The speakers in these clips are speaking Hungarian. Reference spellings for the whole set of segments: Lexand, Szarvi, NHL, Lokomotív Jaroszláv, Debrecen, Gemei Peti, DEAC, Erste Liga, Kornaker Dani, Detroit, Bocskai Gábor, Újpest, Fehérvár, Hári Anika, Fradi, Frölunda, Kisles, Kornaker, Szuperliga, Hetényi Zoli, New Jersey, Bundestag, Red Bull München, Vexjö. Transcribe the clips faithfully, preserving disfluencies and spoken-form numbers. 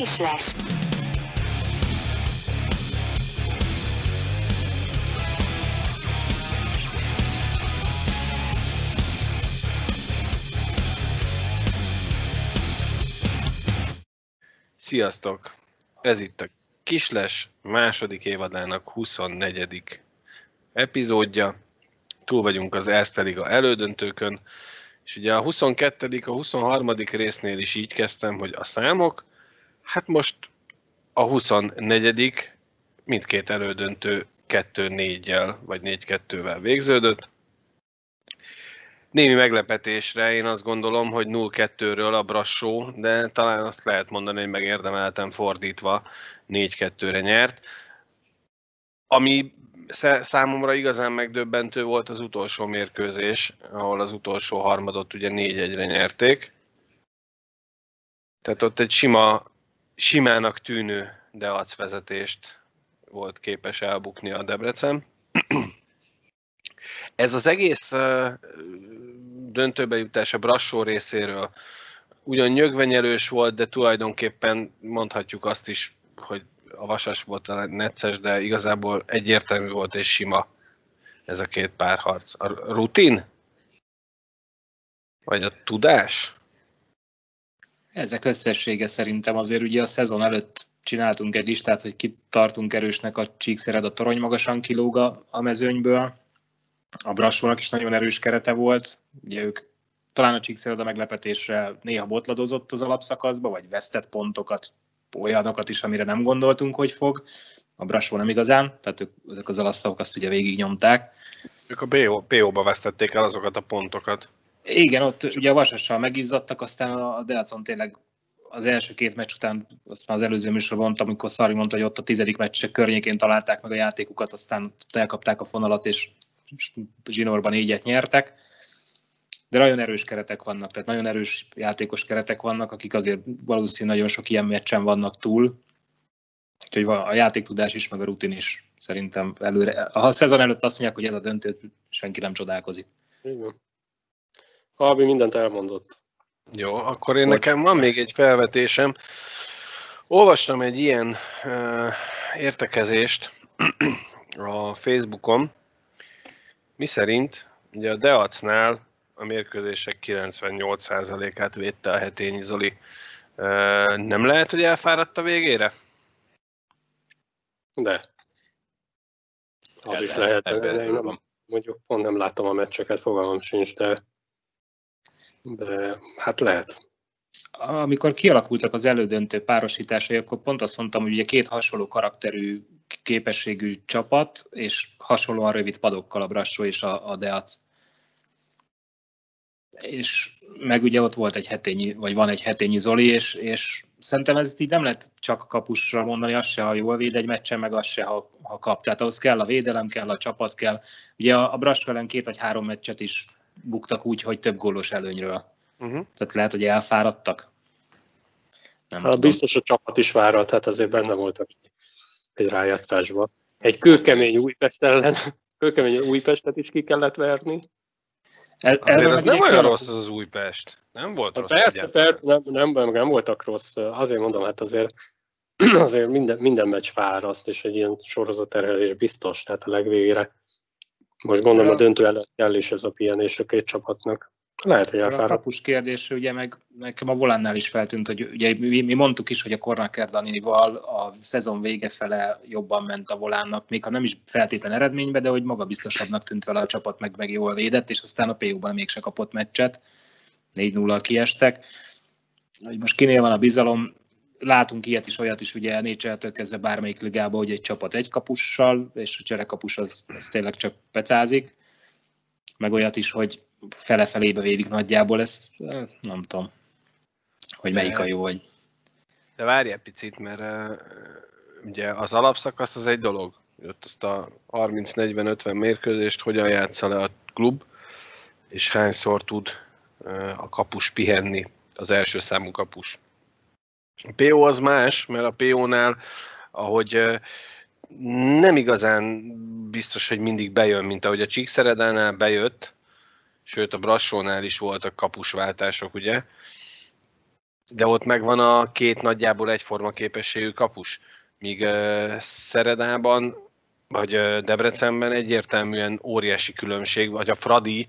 Kisles. Sziasztok! Ez itt a Kisles második évadának huszonnegyedik epizódja. Túl vagyunk az Erste Liga elődöntőkön, és ugye a huszonkettedik a huszonharmadik résznél is így kezdtem, hogy a számok, hát most a huszonnegyedik mindkét elődöntő kettő négyel vagy négy kettővel végződött. Némi meglepetésre én azt gondolom, hogy nulla kettőről a Brassó, de talán azt lehet mondani, hogy megérdemeltem fordítva, négy kettőre nyert. Ami számomra igazán megdöbbentő volt az utolsó mérkőzés, ahol az utolsó harmadot ugye négy egyre nyerték. Tehát ott egy sima, simának tűnő DEAC vezetést volt képes elbukni a Debrecen. Ez az egész döntőbe jutás a Brassó részéről ugyan nyögvenyelős volt, de tulajdonképpen mondhatjuk azt is, hogy a vasas volt a necces, de igazából egyértelmű volt és sima ez a két párharc. A rutin? Vagy a tudás? Ezek összessége szerintem azért ugye a szezon előtt csináltunk egy listát, hogy kit tartunk erősnek a Csíkszereda torony magasan kilóg a mezőnyből. A Brassónak is nagyon erős kerete volt, ugye ők talán a Csíkszereda meglepetésre néha botladozott az alapszakaszba, vagy vesztett pontokat, olyanokat is, amire nem gondoltunk, hogy fog. A Brassó nem igazán, tehát ők, ezek az alasztalok azt ugye végignyomták. Ők a pé ó-ba vesztették el azokat a pontokat. Igen, ott ugye a Vasassal megizzadtak, aztán a Deacon tényleg az első két meccs után, azt már az előző műsorban mondtam, amikor Szarvi mondta, hogy ott a tizedik meccsek környékén találták meg a játékukat, aztán elkapták a fonalat, és zsinórban négyet nyertek, de nagyon erős keretek vannak, tehát nagyon erős játékos keretek vannak, akik azért valószínűleg nagyon sok ilyen meccsen vannak túl, úgyhogy a játéktudás is, meg a rutin is szerintem előre. Ha a szezon előtt azt mondják, hogy ez a döntő, senki nem csodálkozik. Igen. Albi mindent elmondott. Jó, akkor én nekem van még egy felvetésem. Olvastam egy ilyen uh, értekezést a Facebookon, miszerint ugye a DEAC-nál a mérkőzések kilencvennyolc százalékát védte a Hetényi Zoli. Nem lehet, hogy elfáradt a végére? De. Az is lehet, de én nem, mondjuk pont nem láttam a meccseket, fogalmam sincs, de, de hát lehet. Amikor kialakultak az elődöntő párosításai, akkor pont azt mondtam, hogy ugye két hasonló karakterű, képességű csapat, és hasonlóan rövid padokkal a Brassó és a, a DEAC. És meg ugye ott volt egy Hetényi, vagy van egy Hetényi Zoli, és, és szerintem ez így nem lehet csak kapusra mondani, az se, ha jól véd egy meccsen, meg az se, ha, ha kap. Tehát ahhoz kell a védelem, kell a csapat, kell. Ugye a, a Brassó ellen két vagy három meccset is buktak úgy, hogy több gólos előnyről. Uh-huh. Tehát lehet, hogy elfáradtak? Nem hát biztos a csapat is várat, tehát azért benne voltak egy rájátszásban. Egy kőkemény Újpest ellen, kőkemény Újpestet is ki kellett verni. El, azért ez nem olyan rossz az, az Újpest. Nem volt rossz. Persze, persze, nem, nem, nem, nem voltak rossz. Azért mondom, hát azért, azért minden, minden meccs fáraszt, és egy ilyen sorozatterhelés biztos, tehát a legvégére. Most gondolom a döntő előtt kell is ez a pihenés a két csapatnak. Lehet, hogy a kapus kérdés, ugye meg nekem a Volánnál is feltűnt, hogy ugye mi, mi mondtuk is, hogy a Kornaker Daninival a szezon vége fele jobban ment a Volánnak, még ha nem is feltétlen eredménybe, de hogy maga biztosabbnak tűnt vele a csapat, meg, meg jól védett, és aztán a pé u-ban mégse kapott meccset, négy nullal kiestek. Hogy most kinél van a bizalom, látunk ilyet is, olyat is, ugye en há el-től kezdve bármelyik ligában, hogy egy csapat egy kapussal, és a cserekapus az, az tényleg csak pecázik, meg olyat is, hogy fele-felébe védik nagyjából, ez nem tudom, hogy melyik a jó, vagy. De várj egy picit, mert uh, ugye az alapszakasz az egy dolog, hogy azt a harminc negyven ötven mérkőzést hogyan játsza le a klub, és hányszor tud uh, a kapus pihenni, az első számú kapus. A pé o az más, mert a pé o-nál, ahogy uh, nem igazán biztos, hogy mindig bejön, mint ahogy a Csíkszeredánál bejött, sőt a Brassónál is voltak kapusváltások, ugye? De ott megvan a két nagyjából egyforma képességű kapus, míg uh, Szeredában vagy uh, Debrecenben egyértelműen óriási különbség, vagy a Fradi,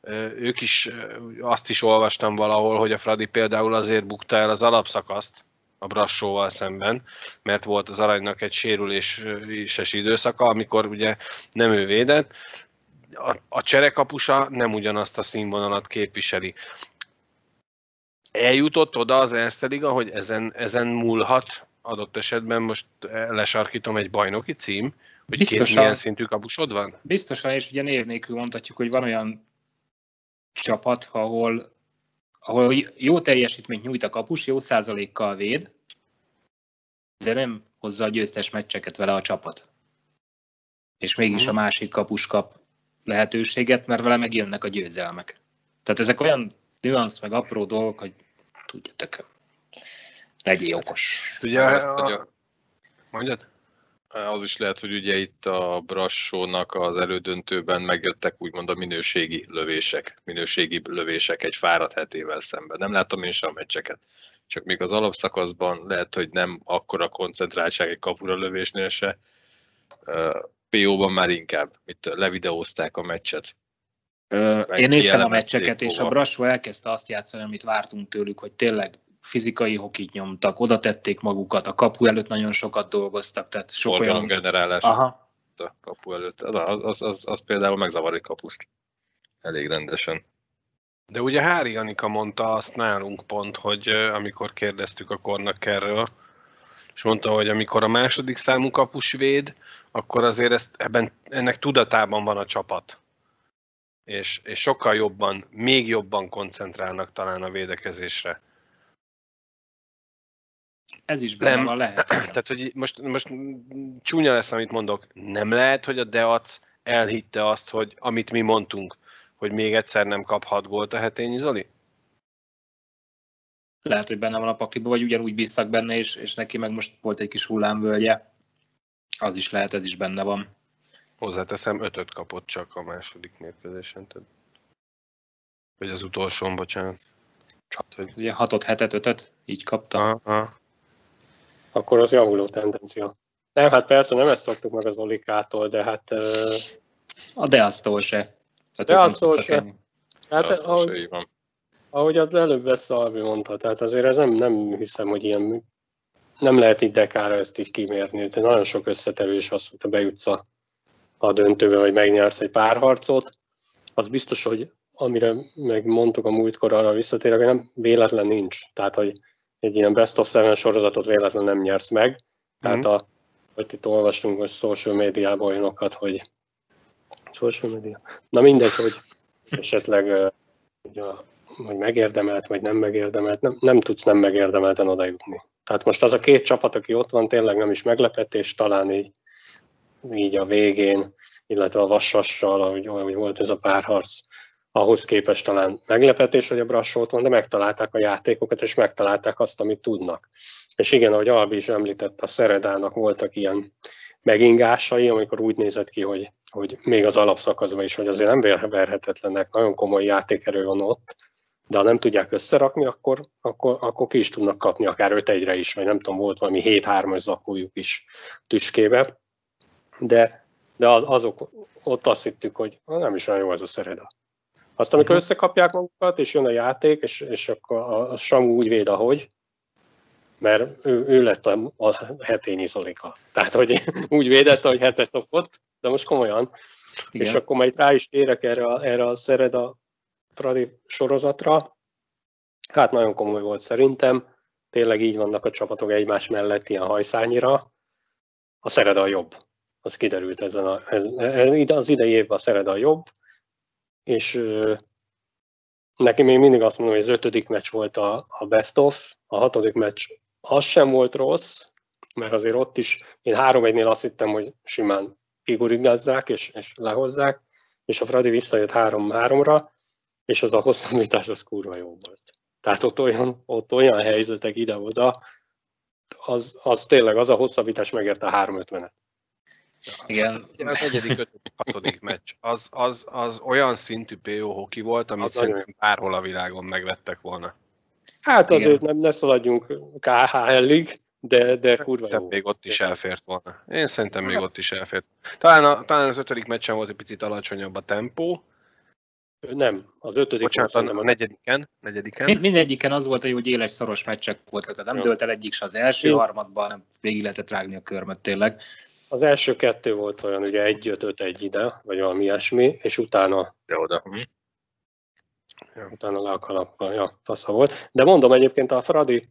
uh, ők is, uh, azt is olvastam valahol, hogy a Fradi például azért bukta el az alapszakaszt a Brassóval szemben, mert volt az Aranynak egy sérüléses időszaka, amikor ugye nem ő védett. A, a cserekapusa nem ugyanazt a színvonalat képviseli. Eljutott oda az Erste Liga, hogy ezen, ezen múlhat, adott esetben most lesarkítom, egy bajnoki cím, hogy biztosan, két milyen szintű kapusod van? Biztosan, és ugye név nélkül mondhatjuk, hogy van olyan csapat, ahol, ahol jó teljesítményt nyújt a kapus, jó százalékkal véd, de nem hozza a győztes meccseket vele a csapat. És mégis a másik kapus kap lehetőséget, mert vele megjönnek a győzelmek. Tehát ezek olyan nüansz, meg apró dolgok, hogy tudjátok, legyél okos. Ugye, a... mondjad? Az is lehet, hogy ugye itt a Brassónak az elődöntőben megjöttek úgymond a minőségi lövések, minőségi lövések egy fáradt hetével szemben. Nem láttam én sem a meccseket. Csak még az alapszakaszban lehet, hogy nem akkora koncentráltság egy kapura lövésnél se. pé ó-ban már inkább, itt levideózták a meccset. Meg én néztem a meccseket, és a Brassó elkezdte azt játszani, amit vártunk tőlük, hogy tényleg fizikai hokit nyomtak, oda tették magukat, a kapu előtt nagyon sokat dolgoztak, tehát sok olyan... generálás a kapu előtt, az, az, az, az például megzavar egy kapust elég rendesen. De ugye Hári Anika mondta azt nálunk pont, hogy amikor kérdeztük a Kornakerről, és mondta, hogy amikor a második számú kapus véd, akkor azért ezt, ebben, ennek tudatában van a csapat. És, és sokkal jobban, még jobban koncentrálnak talán a védekezésre. Ez is benne van, lehet. Tehát, hogy most, most csúnya lesz, amit mondok. Nem lehet, hogy a DEAC elhitte azt, hogy amit mi mondtunk, hogy még egyszer nem kaphat gólt a Hetényi Zoli? Lehet, hogy benne van a pakliba, vagy ugyanúgy bíztak benne, és, és neki meg most volt egy kis hullámvölgye. Az is lehet, ez is benne van. Hozzáteszem, ötöt kapott csak a második mérkőzésen. Vagy az utolsón, bocsánat. Hogy... Ugye hatot, hetet, ötöt így kapta. Aha. Akkor az javuló tendencia. Nem, hát persze nem ezt szoktuk meg az Olikától, de hát... Uh... A DEAC-tól se. A DEAC-tól se. Hát az ahogy, ahogy az előbb Veszalvi mondta, tehát azért ez nem, nem hiszem, hogy ilyen... Nem lehet így dekára ezt így kimérni. Tehát nagyon sok összetevés az, hogy bejutsz a a döntőben, hogy megnyersz egy párharcot, az biztos, hogy amire megmondtuk a múltkor, arra visszatérek, hogy nem véletlen nincs. Tehát, hogy egy ilyen best of seven sorozatot véletlen nem nyersz meg. Tehát, mm-hmm. a, hogy itt olvastunk most social médiában olyanokat, hogy... Social media? Na mindegy, hogy esetleg hogy megérdemelt, vagy nem megérdemelt, nem, nem tudsz nem megérdemelten oda jutni. Tehát most az a két csapat, aki ott van, tényleg nem is meglepetés, talán így így a végén, illetve a Vassassal, ahogy, ahogy volt ez a párharc, ahhoz képest talán meglepetés, hogy a Brassó van, de megtalálták a játékokat, és megtalálták azt, amit tudnak. És igen, ahogy Albi is említett, a Szeredának voltak ilyen megingásai, amikor úgy nézett ki, hogy, hogy még az alapszakaszban is, hogy azért nem verhetetlenek, nagyon komoly játékerő van ott, de ha nem tudják összerakni, akkor, akkor, akkor ki is tudnak kapni, akár öt egyre is, vagy nem tudom, volt valami hét hármas zakójuk is tüskébe. De, de az, azok ott azt hittük, hogy nem is olyan jó az a Szereda. Azt, amikor összekapják magukat, és jön a játék, és, és akkor a, a Samu úgy véd, ahogy, mert ő, ő lett a, a Hetényi Zolika. Tehát, hogy úgy védett, ahogy hete szokott, de most komolyan. Igen. És akkor majd rá is térek erre a, erre a Szereda Fradi sorozatra. Hát nagyon komoly volt szerintem. Tényleg így vannak a csapatok egymás mellett ilyen hajszányira. A Szereda jobb. Az kiderült ezen a, az idei évben a Szereda jobb, és ö, neki még mindig azt mondom, hogy az ötödik meccs volt a, a best of, a hatodik meccs az sem volt rossz, mert azért ott is, én három egynél azt hittem, hogy simán kigurigázzák és, és lehozzák, és a Fradi visszajött három háromra, és az a hosszabbítás az kurva jó volt. Tehát ott olyan, ott olyan helyzetek ide-oda, az, az tényleg az a hosszabbítás megérte a három ötvenet. Igen. A negyedik, ötödik, hatodik meccs, az, az, az olyan szintű pé ó hoki volt, amit az szerintem bárhol a világon megvettek volna. Hát azért nem, ne szaladjunk ká há el-ig, de, de kurva jó. Még ott is elfért volna. Én szerintem még ott is elfért. Talán, a, talán az ötödik meccsen volt egy picit alacsonyabb a tempó. Nem, az ötödik. Bocsánat, a negyediken. negyediken. Mind, mindegyiken az volt, hogy éles szoros meccsek volt, tehát nem jó. Dölt el egyik se az első jó. Harmadban, nem végig lehetett rágni a körmet tényleg. Az első kettő volt olyan, ugye egy öt öt egy ide, vagy valami ilyesmi, és utána de oda. Hm. Ja. Utána le a kalappal, ja, fasza volt. De mondom egyébként a Fradi,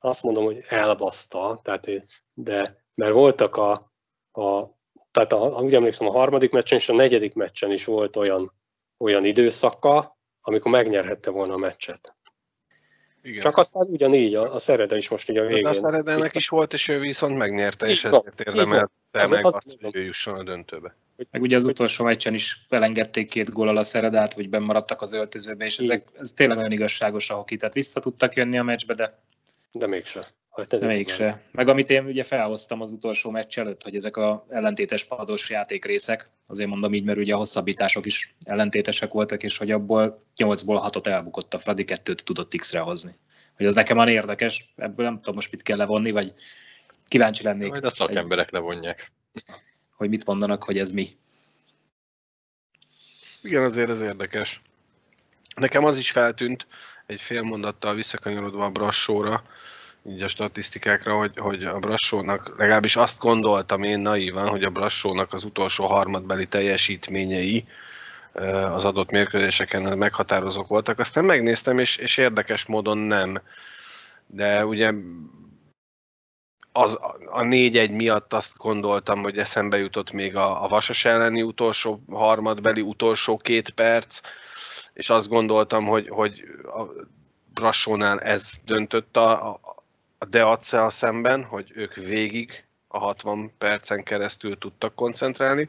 azt mondom, hogy elbaszta, tehát, de, mert voltak a, a tehát a, úgy emlékszem, a harmadik meccsen és a negyedik meccsen is volt olyan, olyan időszaka, amikor megnyerhette volna a meccset. Igen. Csak aztán ugyanígy, a, a Szereda is most így a végén. De a Szeredának is volt, és ő viszont megnyerte, és igen, ezért érdemelte meg az, az azt, hogy ő jusson a döntőbe. Meg ugye az utolsó meccsen is elengedték két góllal a Szeredát, vagy benn maradtak az öltözőbe, és ezek, ez tényleg nagyon igazságos a hoki, tehát vissza tudtak jönni a meccsbe, de... De mégse. De mégse. Meg amit én ugye felhoztam az utolsó meccs előtt, hogy ezek az ellentétes pados játékrészek, azért mondom így, mert ugye a hosszabbítások is ellentétesek voltak, és hogy abból nyolcból hatot elbukott a Fradi, kettőt tudott X-re hozni. Hogy az nekem van érdekes, ebből nem tudom most mit kell levonni, vagy kíváncsi lennék. Majd a szakemberek levonják. Hogy mit mondanak, hogy ez mi. Igen, azért ez érdekes. Nekem az is feltűnt, egy fél mondattal visszakanyarodva a Brassóra, így a statisztikákra, hogy, hogy a Brassónak, legalábbis azt gondoltam én naívan, hogy a Brassónak az utolsó harmadbeli teljesítményei az adott mérkőzéseken meghatározók voltak. Aztán megnéztem, és, és érdekes módon nem. De ugye az, a négy egy miatt azt gondoltam, hogy eszembe jutott még a, a Vasas elleni utolsó harmadbeli utolsó két perc, és azt gondoltam, hogy, hogy a Brassónál ez döntött a, a dé e á cé-vel szemben, hogy ők végig a hatvan percen keresztül tudtak koncentrálni,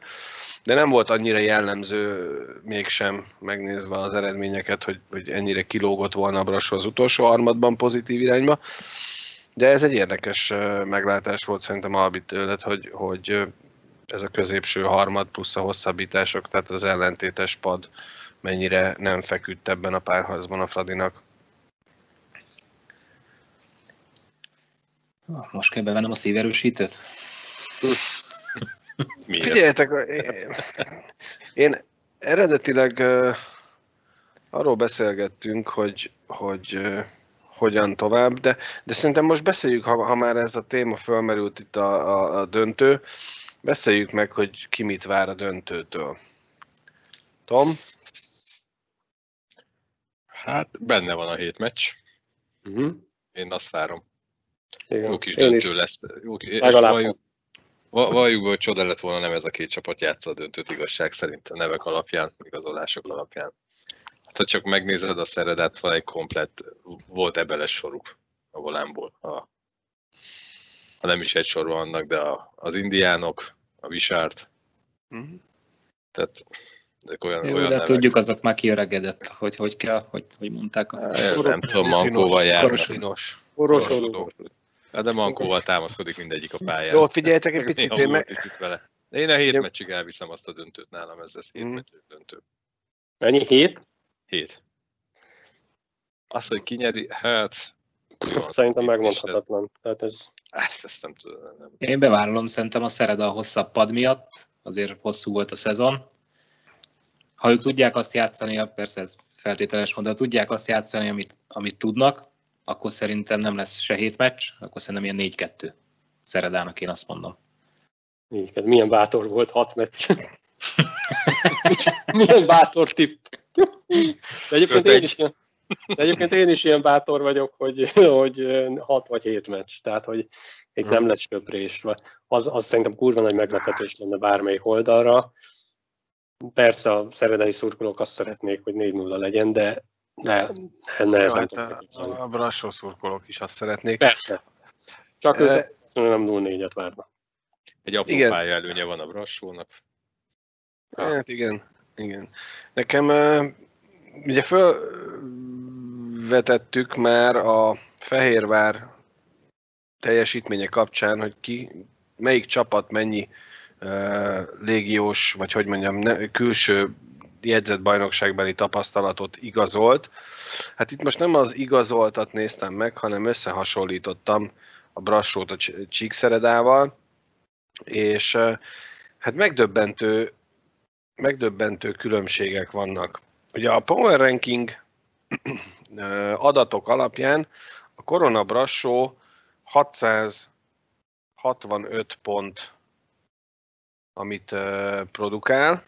de nem volt annyira jellemző mégsem, megnézve az eredményeket, hogy, hogy ennyire kilógott volna a Brassó az utolsó harmadban pozitív irányba. De ez egy érdekes meglátás volt szerintem Albi tőled, hogy, hogy ez a középső harmad plusz a hosszabbítások, tehát az ellentétes pad mennyire nem feküdt ebben a párharcban a Fradinak. Most kell bevennem a szíverősítőt? Figyeljetek, én, én eredetileg uh, arról beszélgettünk, hogy, hogy uh, hogyan tovább, de, de szerintem most beszéljük, ha, ha már ez a téma fölmerült itt a, a, a döntő, beszéljük meg, hogy ki mit vár a döntőtől. Tom? Hát benne van a hét meccs. Uh-huh. Én azt várom. Igen. Jó kis döntő lesz. Jó kis, valljuk, valljuk, hogy csoda lett volna, nem ez a két csapat játsza a döntőt igazság szerint, a nevek alapján, igazolások alapján. Hát, ha csak megnézed a Szeredát, van egy komplett, volt ebeles soruk a volánból. A, ha nem is egy sorban vannak, de a, az indiánok, a Visárt. Uh-huh. Tehát... Olyan, jó, olyan de nevek. Tudjuk, azok már kiöregedett, hogy hogy kell, hogy, hogy mondták. A... Nem tudom, Mankóval járnak. Orosodó. De Mankóval támaszkodik mindegyik a pályán. Jó, figyeljetek egy picit. Én, meg... vele. Én a hét meccsig elviszem azt a döntőt nálam, ez lesz hét mm. meccsig döntő. Mennyi? Hét? Hét. Azt, hogy kinyeri, hát... Szerintem megmondhatatlan. Tehát ez... Ezt, ezt nem tudom. Nem. Én bevállalom szerintem a Szereda a hosszabb pad miatt, azért hosszú volt a szezon. Ha ők tudják azt játszani, persze ez feltételes mondat, tudják azt játszani, amit, amit tudnak, akkor szerintem nem lesz se hét meccs, akkor szerintem ilyen négy kettő Szeredának, én azt mondom. négy kettő Milyen bátor volt, hat meccs. Milyen bátor tipp. De egyébként, én is, de egyébként én is ilyen bátor vagyok, hogy, hogy hat vagy hét meccs, tehát hogy itt nem lesz söprés. Az, az szerintem kurva nagy meglepetés lenne bármelyik oldalra. Persze a szeredai szurkolók azt szeretnék, hogy négy nulla legyen, de ne, nehezen tudok. A, a Brassó szurkolók is azt szeretnék. Persze. Csak e... őt nem nulla négyet várnak. Egy apró igen. Pálya előnye van a Brassónak. Hát igen, igen. Nekem ugye fölvetettük már a Fehérvár teljesítménye kapcsán, hogy ki, melyik csapat mennyi légiós, vagy hogy mondjam, külső jegyzett bajnokságbeli tapasztalatot igazolt. Hát itt most nem az igazoltat néztem meg, hanem összehasonlítottam a Brassót a Csíkszeredával, és hát megdöbbentő, megdöbbentő különbségek vannak. Ugye a Power Ranking adatok alapján a Korona Brassó hatszázhatvanöt pont, amit produkál,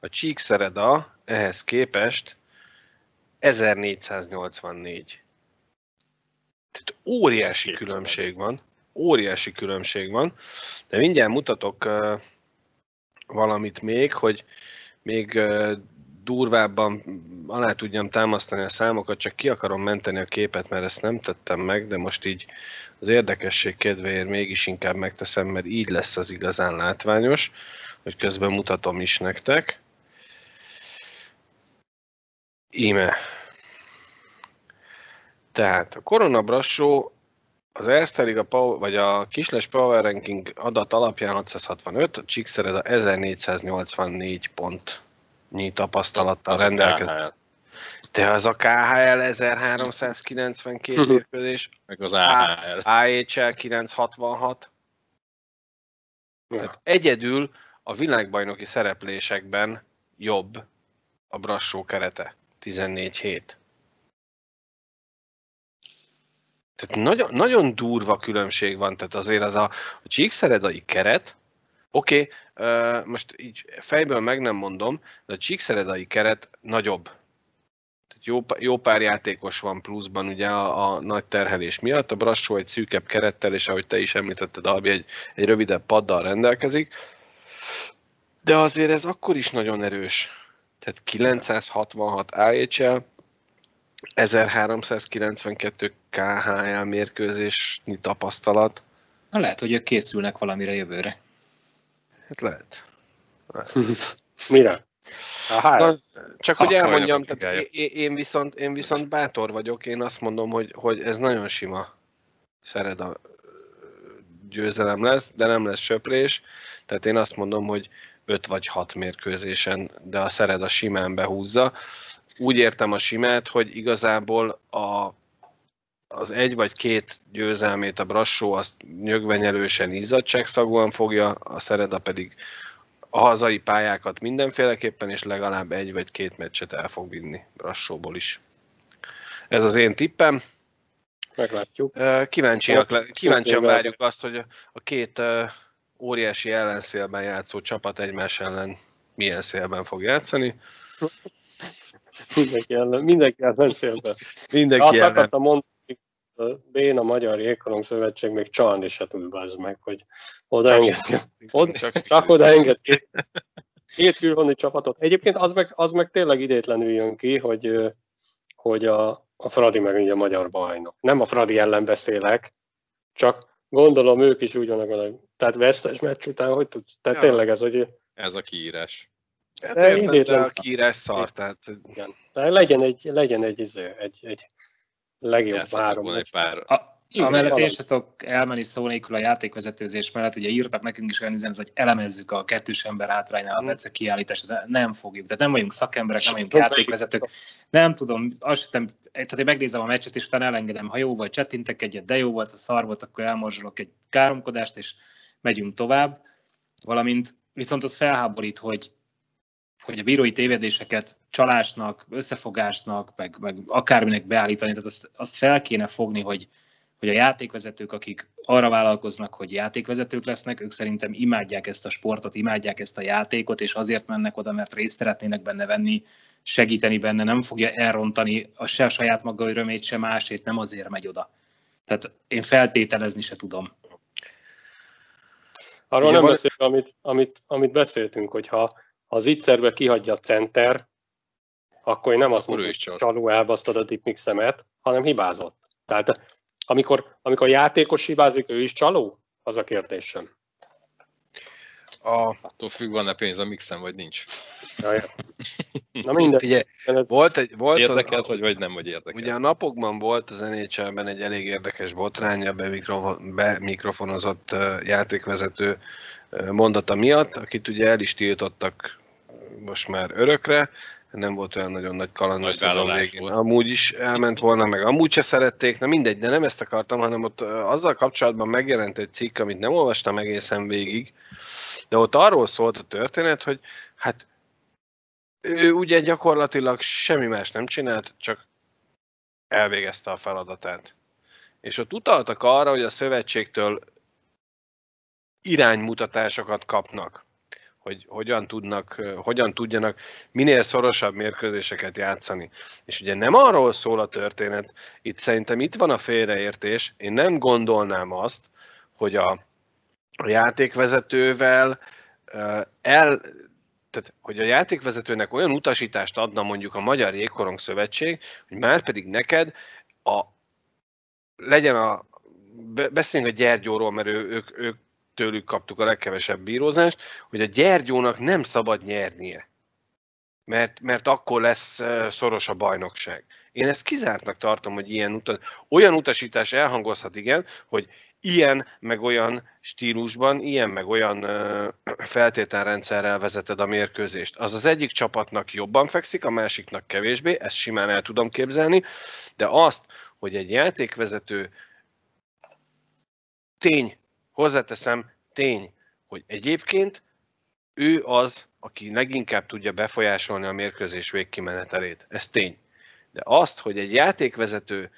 a Csíkszereda ehhez képest ezernégyszáznyolcvannégy. Tehát óriási különbség van, óriási különbség van, de mindjárt mutatok valamit még, hogy még durvábban alá tudjam támasztani a számokat, csak ki akarom menteni a képet, mert ezt nem tettem meg, de most így az érdekesség kedvéért mégis inkább megteszem, mert így lesz az igazán látványos, hogy közben mutatom is nektek. Íme. Tehát a Korona Brassó az Erste Liga vagy a Kisles Power Ranking adat alapján hatszázhatvanöt, a Csíkszereda ezernégyszáznyolcvannégy pontnyi tapasztalattal rendelkezik. De az a ká há el ezerháromszázkilencvenkettő mérkőzés, meg az á há el. á há el kilencszázhatvanhat. Tehát egyedül a világbajnoki szereplésekben jobb a Brassó kerete, tizennégy hét. Tehát nagyon, nagyon durva különbség van, tehát azért az a, a csíkszeredai keret, oké, okay, most így fejből meg nem mondom, de a csíkszeredai keret nagyobb. Tehát jó, jó pár játékos van pluszban ugye a, a nagy terhelés miatt, a Brassó egy szűkebb kerettel, és ahogy te is említetted, Albi egy, egy rövidebb paddal rendelkezik, de azért ez akkor is nagyon erős. Tehát kilencszázhatvanhat á há el, ezerháromszázkilencvenkettő ká há el mérkőzésnyi tapasztalat. Na lehet, hogy ők készülnek valamire jövőre. Hát lehet. lehet. Mire? Na, csak hogy elmondjam, tehát én viszont, én viszont bátor vagyok, én azt mondom, hogy, hogy ez nagyon sima Szereda győzelem lesz, de nem lesz söprés. Tehát én azt mondom, hogy öt vagy hat mérkőzésen, de a Szereda simán behúzza. Úgy értem a simát, hogy igazából a, az egy vagy két győzelmét a Brassó azt nyögvenyelősen, izzadságszagúan fogja, a Szereda pedig a hazai pályákat mindenféleképpen, és legalább egy vagy két meccset el fog vinni Brassóból is. Ez az én tippem. Meglátjuk. Kíváncsiak, kíváncsian várjuk azt, hogy a két óriási ellenszélben játszó csapat egymás ellen milyen szélben fog játszani. Mindenki ellen, mindenki ellenszélben. Mindenki azt ellen. Akartam mondani, hogy Bén a Magyar Jégkorong Szövetség még csalni se tud, bázd meg, hogy odaenged, csak, csak odaenged két, két külhoni csapatot. Egyébként az meg, az meg tényleg idétlenül jön ki, hogy, hogy a, a Fradi meg ugye a magyar bajnok. Nem a Fradi ellen beszélek, csak gondolom ők is úgy vannak, tehát vesztes meccs után, hogy tudsz? Tehát ja, tényleg ez, hogy... Ez a kiírás. Hát érted, a kiírás szar, tehát... Igen. Tehát legyen egy, legyen egy, egy, egy, egy legjobb várom. Amellett én sem tudok elmenni szó nélkül a játékvezetőzés mellett, ugye írtak nekünk is olyan üzenet, hogy elemezzük a kettős ember átránynál a perce kiállítását, de nem fogjuk, tehát nem vagyunk szakemberek, nem vagyunk játékvezetők, nem tudom, azt hiszem, tehát én megnézem a meccset, és utána elengedem, ha jó volt, csetintek egyet, de jó volt, ha szar volt, akkor elmorzsolok egy káromkodást, és megyünk tovább, valamint viszont az felháborít, hogy hogy a bírói tévedéseket csalásnak, összefogásnak, meg, meg akárminek beállítani, tehát azt, azt fel kéne fogni, hogy, hogy a játékvezetők, akik arra vállalkoznak, hogy játékvezetők lesznek, ők szerintem imádják ezt a sportot, imádják ezt a játékot, és azért mennek oda, mert részt szeretnének benne venni, segíteni benne, nem fogja elrontani a se saját maga örömét, se másét, nem azért megy oda. Tehát én feltételezni se tudom. Arról nem beszélünk, amit, amit, amit beszéltünk, hogyha ha az ittszerbe kihagyja a center, akkor én nem azt mondom, hogy csaló elbasztad a dipmixemet, hanem hibázott. Tehát amikor, amikor játékos hibázik, ő is csaló? Az a kérdésem. A... Attól függ, van-e pénz a mixen, vagy nincs. Jaj. Na minden. Figyelj, ez volt egy, volt érdekelt, a... vagy, vagy nem, vagy érdekelt. Ugye a napokban volt az en há elben egy elég érdekes botránya, bemikrofonozott játékvezető mondata miatt, akit ugye el is tiltottak most már örökre, nem volt olyan nagyon nagy kaland a szezon végén. Amúgy is elment volna, meg amúgy se szerették, na mindegy, de nem ezt akartam, hanem ott azzal kapcsolatban megjelent egy cikk, amit nem olvastam egészen végig, de ott arról szólt a történet, hogy hát ő ugye gyakorlatilag semmi más nem csinált, csak elvégezte a feladatát. És ott utaltak arra, hogy a szövetségtől iránymutatásokat kapnak, hogy hogyan tudnak, hogyan tudjanak minél szorosabb mérkőzéseket játszani. És ugye nem arról szól a történet, itt szerintem itt van a félreértés, én nem gondolnám azt, hogy a játékvezetővel el... Tehát, hogy a játékvezetőnek olyan utasítást adna mondjuk a Magyar Jégkorong Szövetség, hogy már pedig neked a, legyen a, beszéljünk a Gyergyóról, mert ő, ők, ők tőlük kaptuk a legkevesebb bírózást, hogy a Gyergyónak nem szabad nyernie, mert, mert akkor lesz szoros a bajnokság. Én ezt kizártnak tartom, hogy ilyen utas, olyan utasítás elhangozhat, igen, hogy ilyen meg olyan stílusban, ilyen meg olyan feltételrendszerrel vezeted a mérkőzést. Az az egyik csapatnak jobban fekszik, a másiknak kevésbé, ezt simán el tudom képzelni, de azt, hogy egy játékvezető tény, hozzáteszem tény, hogy egyébként ő az, aki leginkább tudja befolyásolni a mérkőzés végkimenetelét. Ez tény. De azt, hogy egy játékvezető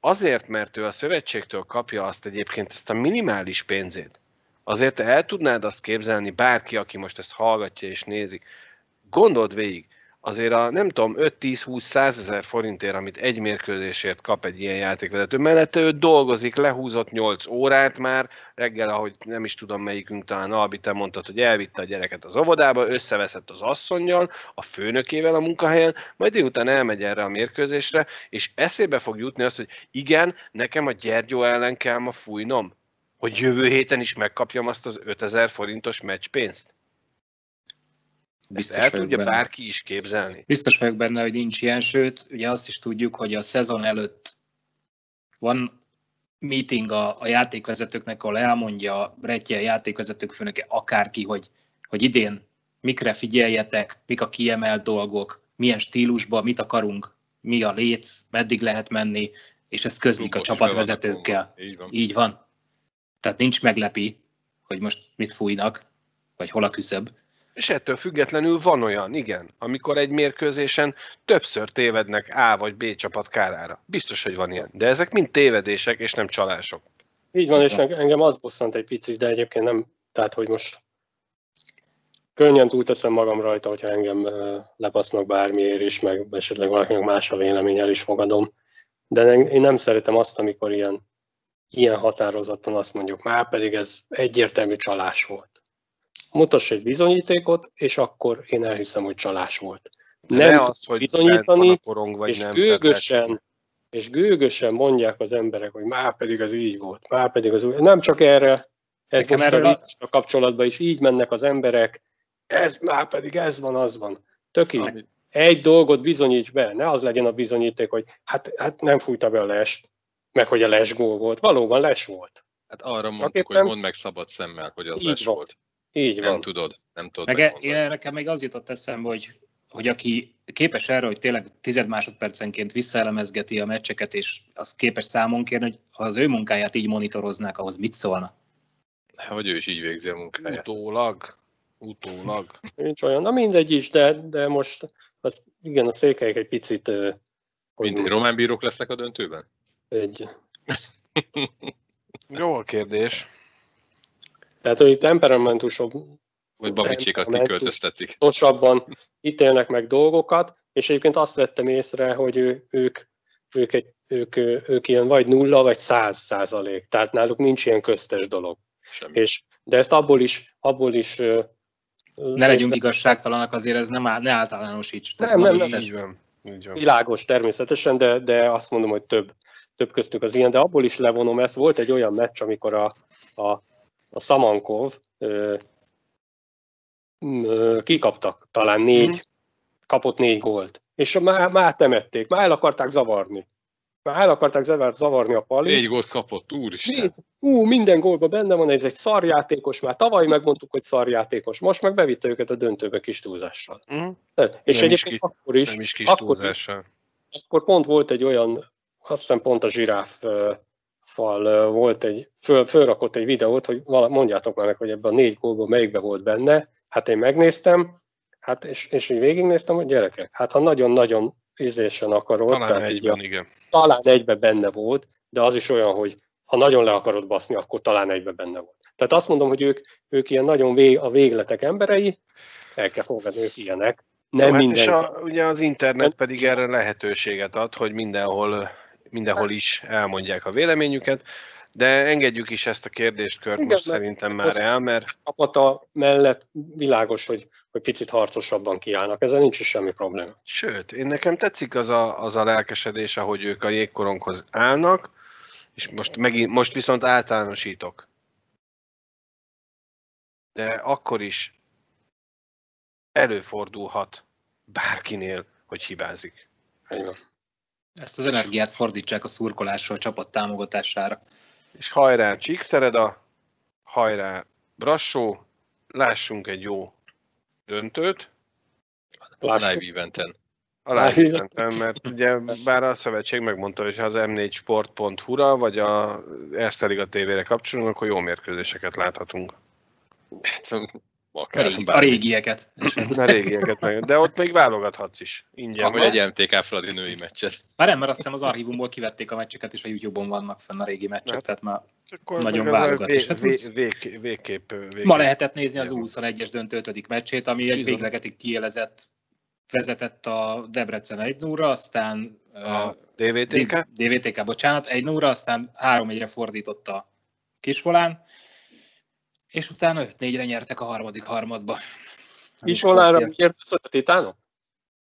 azért, mert ő a szövetségtől kapja azt egyébként, ezt a minimális pénzét, azért te el tudnád azt képzelni, bárki, aki most ezt hallgatja és nézi, gondold végig, azért a nem tudom, öt-tíz-húsz-százezer forintért, amit egy mérkőzésért kap egy ilyen játékvezető, mellette ő dolgozik, lehúzott nyolc órát már, reggel, ahogy nem is tudom melyikünk, talán Albi, te mondtad, hogy elvitte a gyereket az óvodába, összeveszett az asszonnyal, a főnökével a munkahelyen, majd délután elmegy erre a mérkőzésre, és eszébe fog jutni azt, hogy igen, nekem a Gyergyó ellen kell ma fújnom, hogy jövő héten is megkapjam azt az ötezer forintos meccspénzt. Biztos el tudja benne. Bárki is képzelni. Biztos vagyok benne, hogy nincs ilyen, sőt, ugye azt is tudjuk, hogy a szezon előtt van meeting a, a játékvezetőknek, ahol elmondja a Rettye, a játékvezetők főnöke, akárki, hogy, hogy idén mikre figyeljetek, mik a kiemelt dolgok, milyen stílusban, mit akarunk, mi a léc, meddig lehet menni, és ezt közlik a csapatvezetőkkel. Így van. Így van. Tehát nincs meglepi, hogy most mit fújnak, vagy hol a küszöb. És ettől függetlenül van olyan, igen, amikor egy mérkőzésen többször tévednek A vagy B csapat kárára. Biztos, hogy van ilyen, de ezek mind tévedések és nem csalások. Így van, és engem az bosszant egy picit, de egyébként nem, tehát hogy most könnyen túlteszem magam rajta, hogyha engem lepasznak bármiért is, meg esetleg valakinek más a vélemény, el is fogadom. De én nem szeretem azt, amikor ilyen, ilyen határozottan azt mondjuk, már pedig ez egyértelmű csalás volt. Mutass egy bizonyítékot, és akkor én elhiszem, hogy csalás volt. Nem ne azt, hogy bizonyítani, korong, vagy és, nem, gőgösen, és gőgösen mondják az emberek, hogy már pedig az így volt, már pedig az úgy. Nem csak erre, ez erről a... a kapcsolatban is így mennek az emberek, ez már pedig ez van, az van. Tökéletes. Egy dolgot bizonyíts be, ne az legyen a bizonyíték, hogy hát, hát nem fújta be a lest, meg hogy a les gól volt. Valóban les volt. Hát arra mondjuk, éppen... hogy mondd meg szabad szemmel, hogy az így les van. Volt. Így van. Nem tudod, nem tudod megmondani. Nekem még az jutott eszembe, hogy, hogy aki képes erre, hogy tényleg tized másodpercenként visszaelemezgeti a meccseket, és az képes számon kérni, hogy ha az ő munkáját így monitoroznák, ahhoz mit szólna? Hogy ő is így végzi a munkáját. Utólag. Utólag. Nincs olyan. Na mindegy is, de, de most az, igen, a székelyek egy picit... Mindegy, román bírók lesznek a döntőben? Egy. Jó a kérdés. Tehát, hogy temperamentusabb, vagy babicsékat kiköltöztetik. Tosabban ítélnek meg dolgokat, és egyébként azt vettem észre, hogy ő, ők, ők, egy, ők, ők ilyen vagy nulla, vagy száz százalék. Tehát náluk nincs ilyen köztes dolog. És, de ezt abból is... Abból is ne legyünk igazságtalanak, azért ez nem áll, ne általánosíts. Nem, nem, nem, így van. Így van. Világos természetesen, de, de azt mondom, hogy több, több köztük az ilyen, de abból is levonom ezt. Volt egy olyan meccs, amikor a... a A Szamankov ö, ö, kikaptak talán négy, kapott négy gólt, és már, már temették, már el akarták zavarni. Már el akarták zavart, zavarni a Pallit. Négy gólt kapott, úristen. Ú, minden gólba benne van, ez egy szarjátékos, már tavaly megmondtuk, hogy szarjátékos, most meg bevitte őket a döntőbe kis túlzással. Mm. És nem egyébként is, akkor is, nem is kis akkor, túlzással. Akkor pont volt egy olyan, azt hiszem pont a zsiráffal volt egy, föl, fölrakott egy videót, hogy mondjátok már meg, hogy ebben a négy gólban melyikben volt benne. Hát én megnéztem, hát és, és így végignéztem, hogy gyerekek, hát ha nagyon-nagyon ízlésen akarod, talán, tehát egyben, így, igen. Talán egyben benne volt, de az is olyan, hogy ha nagyon le akarod baszni, akkor talán egyben benne volt. Tehát azt mondom, hogy ők, ők ilyen nagyon vég, a végletek emberei, el kell fogadni, ők ilyenek. Nem no, hát mindenki. És a, ugye az internet pedig erre lehetőséget ad, hogy mindenhol, mindenhol is elmondják a véleményüket, de engedjük is ezt a kérdéskört, igen, most szerintem már el, mert... A csapata mellett világos, hogy, hogy picit harcosabban kiállnak, ezzel nincs is semmi probléma. Sőt, én nekem tetszik az a, az a lelkesedés, ahogy ők a jégkoronghoz állnak, és most, megint, most viszont általánosítok. De akkor is előfordulhat bárkinél, hogy hibázik. Igen. Ezt az energiát fordítsák a szurkolásra, a csapat támogatására. És hajrá Csíkszereda, hajrá Brassó, lássunk egy jó döntőt. Live eventen. A live eventen, mert ugye bár a szövetség megmondta, hogy ha az em négy sport pont hu-ra vagy a Erste Liga té vére kapcsolunk, akkor jó mérkőzéseket láthatunk. Akár, a, régi, a régieket. A régieket meg, de ott még válogathatsz is. Ingyen. Ahogy egy em té ká Fradi női meccset. Már nem, mert azt hiszem az archívumból kivették a meccseket, és a YouTube-on vannak fenn a régi meccsek, hát, tehát már nagyon válogatás. Vég, vég, vég, végképp, végképp. Ma lehetett nézni az U huszonegyes döntő ötödik meccsét, ami egy bizony. Véglegetig kiélezett, vezetett a Debrecen egy null-ra, aztán a dé vé té ká, dé vé té ká bocsánat, egy null-ra, aztán három egyre fordított a Kisvolán, és utána öt négyre nyertek a harmadik harmadba. Kisvolára kérdezted a titánok?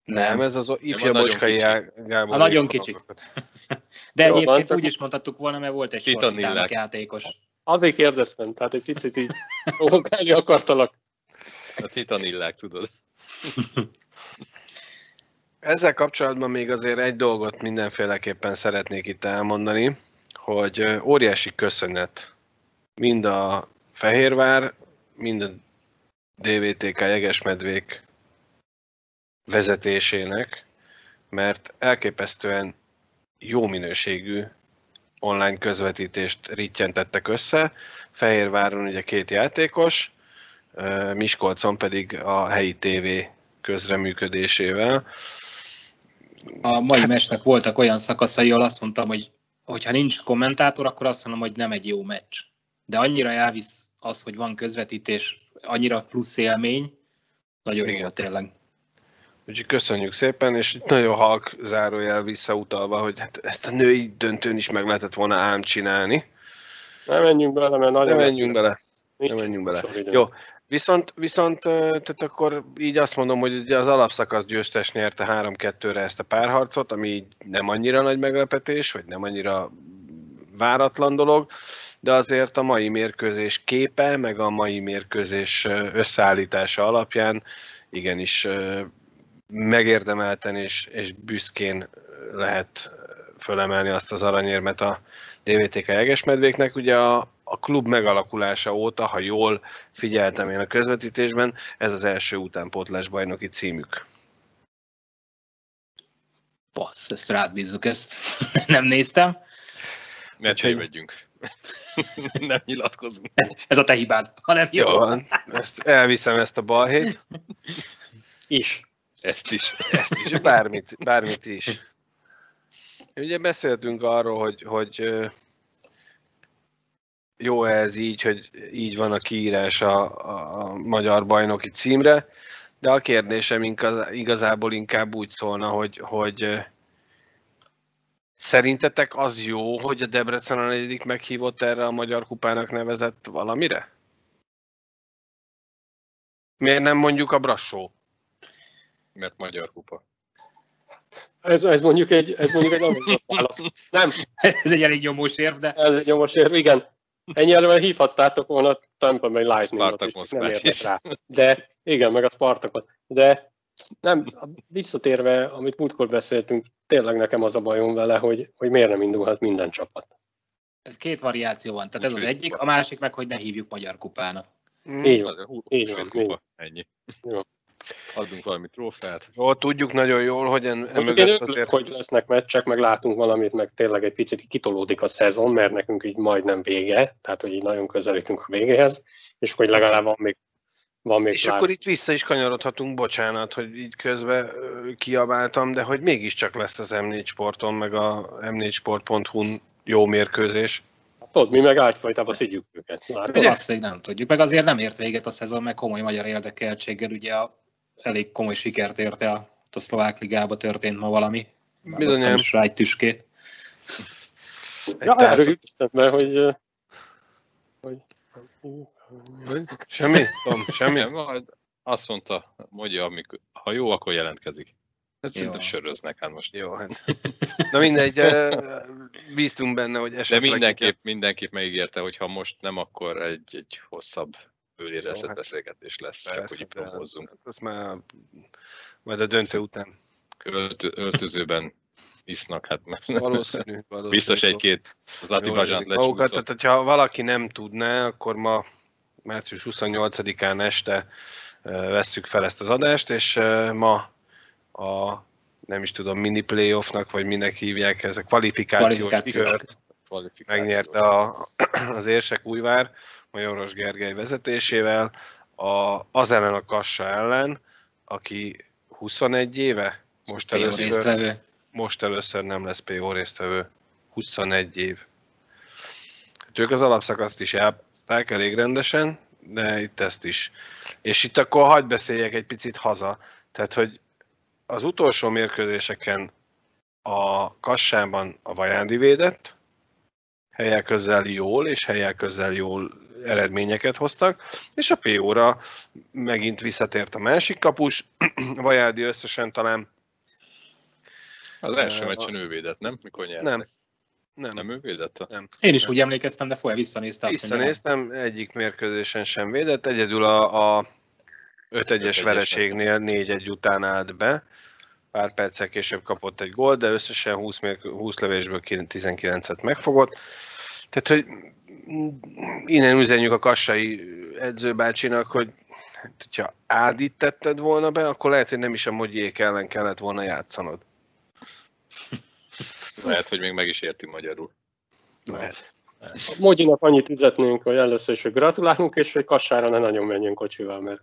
Nem, ez az ifja Bocskai Gábor. Nagyon kicsik. De jó, egyébként van, úgy is mondhattuk volna, mert volt egy sor titánok játékos. Azért kérdeztem, tehát egy picit így provokálni akartalak. A titanillák, tudod. Ezzel kapcsolatban még azért egy dolgot mindenféleképpen szeretnék itt elmondani, hogy óriási köszönet mind a Fehérvár, mind a dé vé té ká Jegesmedvék vezetésének, mert elképesztően jó minőségű online közvetítést rittyentettek össze. Fehérváron ugye két játékos, Miskolcon pedig a helyi tévé közreműködésével. A mai meccsnek voltak olyan szakaszai, ahol azt mondtam, hogy hogyha nincs kommentátor, akkor azt mondom, hogy nem egy jó meccs. De annyira elvisz az, hogy van közvetítés, annyira plusz élmény, nagyon jó tényleg. Úgyhogy köszönjük szépen, és itt nagyon halk zárójel visszautalva, hogy hát ezt a női döntőn is meg lehetett volna ám csinálni. Nem menjünk bele, mert nagyon nem menjünk bele. Nem menjünk bele. Jó, viszont, viszont tehát akkor így azt mondom, hogy ugye az alapszakasz győztes nyerte három kettőre ezt a párharcot, ami nem annyira nagy meglepetés, vagy nem annyira váratlan dolog, de azért a mai mérkőzés képe, meg a mai mérkőzés összeállítása alapján igenis megérdemelten és, és büszkén lehet fölemelni azt az aranyérmet a dé vé té ká Jegesmedvéknek. Ugye a, a klub megalakulása óta, ha jól figyeltem én a közvetítésben, ez az első utánpótlásbajnoki címük. Bassz, ezt rád bízzuk, ezt nem néztem. Ne csejvedjünk. Nem nyilatkozunk. Ez, ez a te hibád, hanem jó. Jó van. Ezt elviszem, ezt a balhét. Is. Ezt is. Ezt is. Bármit, bármit is. Ugye beszéltünk arról, hogy, hogy jó ez így, hogy így van a kiírás a, a magyar bajnoki címre, de a kérdésem igazából inkább úgy szólna, hogy, hogy szerintetek az jó, hogy a Debrecen a negyedik meghívott erre a Magyar Kupának nevezett valamire? Miért nem mondjuk a Brassó? Mert Magyar Kupa. Ez, ez mondjuk egy, ez mondjuk egy nagyon rossz válasz. Nem. Ez egy elég nyomós érv, de... Ez egy nyomós érv, igen. Ennyi előre hívhattátok volna, nem tudom, hogy Lightning-ot is, nem értek rá. De, igen, meg a Spartakot. De Nem, visszatérve, amit múltkor beszéltünk, tényleg nekem az a bajom vele, hogy, hogy miért nem indulhat minden csapat. Két variáció van, tehát ez az egyik, a másik meg, hogy ne hívjuk magyar kupának. Mm. Így van, így van, így van. Ennyi. Jó. Adunk valami trófeát. Jó, tudjuk nagyon jól, hogy emögött azért... hogy lesznek meccsek, meg látunk valamit, meg tényleg egy picit kitolódik a szezon, mert nekünk így majdnem vége, tehát hogy így nagyon közelítünk a végéhez, és hogy legalább van még... Van még és pár... akkor itt vissza is kanyarodhatunk, bocsánat, hogy így közben kiabáltam, de hogy mégiscsak lesz az em négy Sporton, meg a em négy sport pont hu-n jó mérkőzés. Tudod, mi meg ágyfajtában szidjuk őket. Ugye? Azt még nem tudjuk, meg azért nem ért véget a szezon, meg komoly magyar érdekeltséggel, ugye a, elég komoly sikert érte a, a szlovák ligába történt ma valami. Bizonyám. A srájt tüskét. Ja, elrögül szemben, hogy... hogy... Semmi? Tom, semmi? Majd azt mondta, mondja, amikor, ha jó, akkor jelentkezik. Ez szinte söröznek, hát most. Jó, hát. Na mindegy, bíztunk benne, hogy esetleg... De mindenképp, mindenképp megígérte, hogy ha most nem, akkor egy, egy hosszabb bőlérezett hát beszélgetés lesz, persze, csak hogy próbózzunk. Ez már majd a döntő után. Ölt, öltözőben isznak, hát nem. Valószínű, valószínű. Biztos egy-két Zlatibazsant lecsúszott. Tehát, hogyha valaki nem tudná, akkor ma március huszonnyolcadikán este vesszük fel ezt az adást, és ma a, nem is tudom, mini playoffnak, vagy minek hívják, ez a kvalifikációs, kvalifikációs kört kvalifikációs. Megnyerte a, az Érsekújvár Majoros Gergely vezetésével a, az ellen a Kassa ellen, aki huszonegy éve, most először, most először nem lesz pé o résztvevő, huszonegy év. Hát ők az alapszakaszt is játszták elég rendesen, de itt ezt is. És itt akkor hagyd beszéljek egy picit haza, tehát hogy az utolsó mérkőzéseken a Kassában a Vajándi védett, helyek közel jól, és helyek közel jól eredményeket hoztak, és a pé o-ra megint visszatért a másik kapus, a Vajádi összesen talán... Az első meccsen ő védett, nem? Mikor nyertek? Nem. Nem. Nem ő védett? Nem. Én is nem. Úgy emlékeztem, de folyam visszanéztem. Visszanéztem, egyik mérkőzésen sem védett, egyedül a... a öt egyes vereségnél négy egy után állt be, pár perccel később kapott egy gólt, de összesen húsz, húsz lövésből tizenkilencet megfogott. Tehát, hogy innen üzenjük a kassai edzőbácsinak, hogy ha Ádit tetted volna be, akkor lehet, hogy nem is a Mogyék ellen kellett volna játszanod. Lehet, hogy még meg is érti magyarul. Lehet. A Mogyinak annyit üzetnénk, hogy először is, hogy gratulálunk, és hogy Kassára ne nagyon menjünk kocsival, mert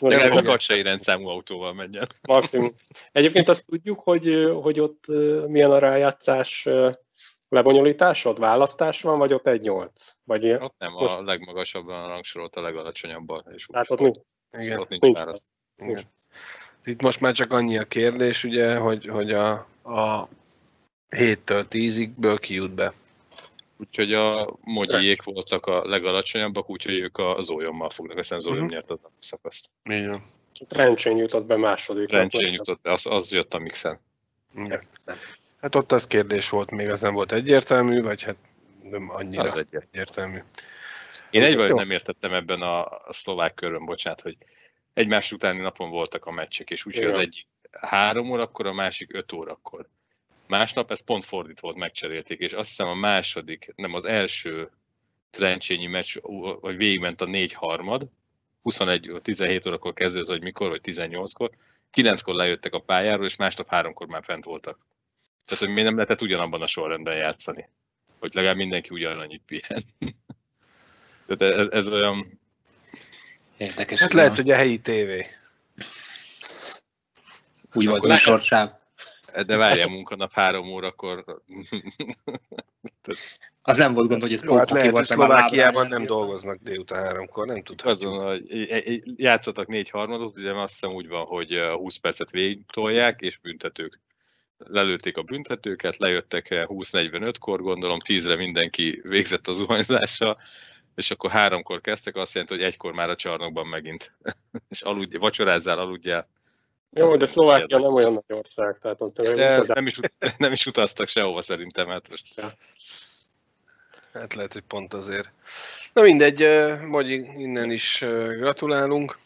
nem a kassai rendszámú autóval menjen. Maximum. Egyébként azt tudjuk, hogy, hogy ott milyen a rájátszás lebonyolításod, választás van, vagy ott egy nyolc? Vagy ilyen? Ott nem, most... a legmagasabban rangsorolt a legalacsonyabban. Tehát ott, nincs. Igen. Ott nincs, nincs, választ. Nincs. Itt most már csak annyi a kérdés, ugye, hogy, hogy a, a héttől tízigből ki jut be. Úgyhogy a Mogyiék voltak a legalacsonyabbak, úgyhogy ők a Zólyommal fognak, aztán Zólyom uh-huh. nyert az a szakaszt. Igen. Rencsén jutott be második. Rencsén jutott be, az, az jött a mixen. Igen. Hát ott az kérdés volt, még az nem volt egyértelmű, vagy hát nem annyira az egyértelmű. Én egyben nem értettem ebben a szlovák körön, bocsánat, hogy egymás utáni napon voltak a meccsek, és úgyhogy az egyik három órakor, a másik öt órakor. Másnap ez pont fordítva volt, megcserélték, és azt hiszem a második, nem az első Trencsényi meccs, vagy végigment a négy harmad, huszonegy tizenhét órakor kezdődött, hogy mikor, vagy tizennyolckor, kilenckor lejöttek a pályáról, és másnap háromkor már fent voltak. Tehát, hogy miért nem lehetett ugyanabban a sorrendben játszani, hogy legalább mindenki ugyanannyit pihen. Tehát ez, ez olyan... Érdekes. Hát lehet, hogy a helyi tévé. Úgy volt, hogy a sorsáv. De várjál, hát... munkanap három órakor... Az nem volt gond, hogy ez pont hát volt. Szlovákiában nem dolgoznak délután háromkor, nem tudhatjuk. Játszottak négy harmadot, ugye azt hiszem úgy van, hogy húsz percet végig tolják, és büntetők. Lelőtték a büntetőket, lejöttek húsz negyvenötkor, gondolom tízre mindenki végzett a zuhanyzással, és akkor háromkor kezdtek, azt jelenti, hogy egykor már a csarnokban megint. És aludj, vacsorázzál, aludjál. Jó, de Szlovákia nem olyan nagy ország, tehát ott nem, is, nem is utaztak sehova szerintem, hát most. Hát lehet, hogy pont azért. Na mindegy, vagy innen is gratulálunk.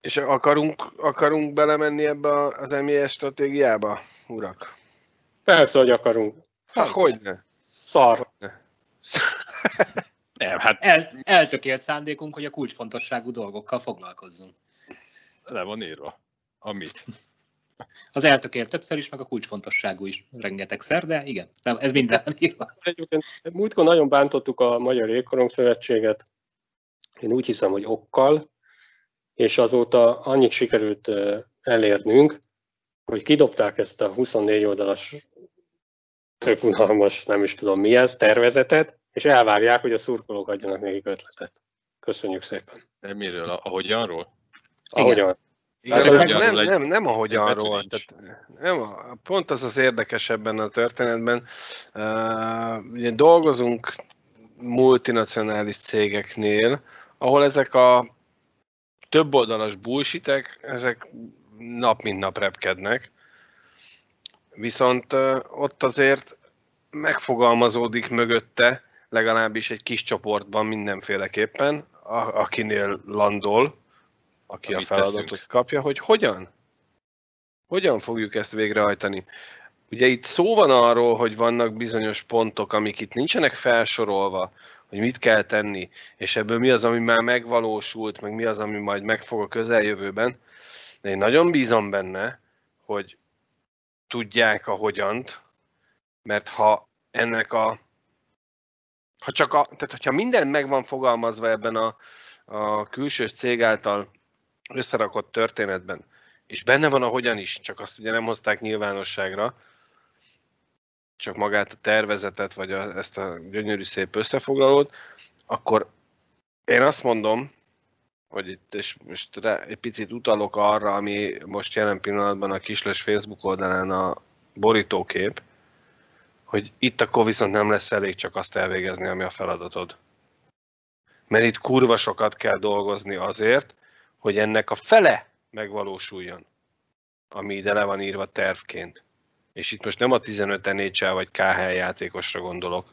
És akarunk, akarunk belemenni ebbe az em i es stratégiába, urak? Persze, hogy akarunk. Hát, hogyne? Szar. Nem, hát... El, eltökélt szándékunk, hogy a kulcsfontosságú dolgokkal foglalkozzunk. Le van írva. Amit? Az eltökélt többször is, meg a kulcsfontosságú is rengetegszer, de igen, ez mind le van írva. Múltkor nagyon bántottuk a Magyar Jégkorong Szövetséget, én úgy hiszem, hogy okkal, és azóta annyit sikerült elérnünk, hogy kidobták ezt a huszonnégy oldalas, tök unalmas, nem is tudom mi ez, tervezetet, és elvárják, hogy a szurkolók adjanak nekik ötletet. Köszönjük szépen. De miről? Ahogyanról? Ahogyan. Igen, tehát, nem, nem, nem, nem ahogyanról. Tehát, nem a, pont az az érdekes ebben a történetben. Uh, ugye dolgozunk multinacionális cégeknél, ahol ezek a több oldalas bullshitek, ezek nap mint nap repkednek, viszont ott azért megfogalmazódik mögötte, legalábbis egy kis csoportban mindenféleképpen, akinél landol, aki amit a feladatot teszünk. Kapja, hogy hogyan? Hogyan fogjuk ezt végrehajtani? Ugye itt szó van arról, hogy vannak bizonyos pontok, amik itt nincsenek felsorolva, hogy mit kell tenni, és ebből mi az, ami már megvalósult, meg mi az, ami majd megfog a közeljövőben. De én nagyon bízom benne, hogy tudják a hogyant, mert ha ennek a... Ha csak a tehát, hogyha minden meg van fogalmazva ebben a, a külső cég által összerakott történetben, és benne van a hogyan is, csak azt ugye nem hozták nyilvánosságra, csak magát a tervezetet, vagy a, ezt a gyönyörű szép összefoglalót, akkor én azt mondom, hogy itt, és most rá, egy picit utalok arra, ami most jelen pillanatban a Kisles Facebook oldalán a borítókép, hogy itt akkor viszont nem lesz elég csak azt elvégezni, ami a feladatod. Mert itt kurva sokat kell dolgozni azért, hogy ennek a fele megvalósuljon, ami ide le van írva tervként. És itt most nem a tizenöt en há el vagy ká há el játékosra gondolok,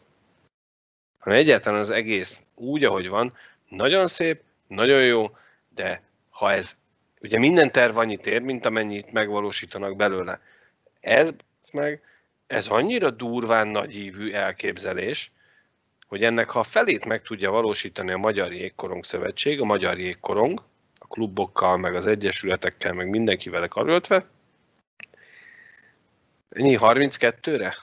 hanem egyáltalán az egész úgy, ahogy van, nagyon szép, nagyon jó, de ha ez, ugye minden terv annyit ér, mint amennyit megvalósítanak belőle. Ez, ez meg, ez annyira durván nagyívű elképzelés, hogy ennek ha a felét meg tudja valósítani a Magyar Jégkorong Szövetség, a Magyar Jégkorong, a klubokkal, meg az egyesületekkel, meg mindenkivel karöltve, ennyi harminckettőre?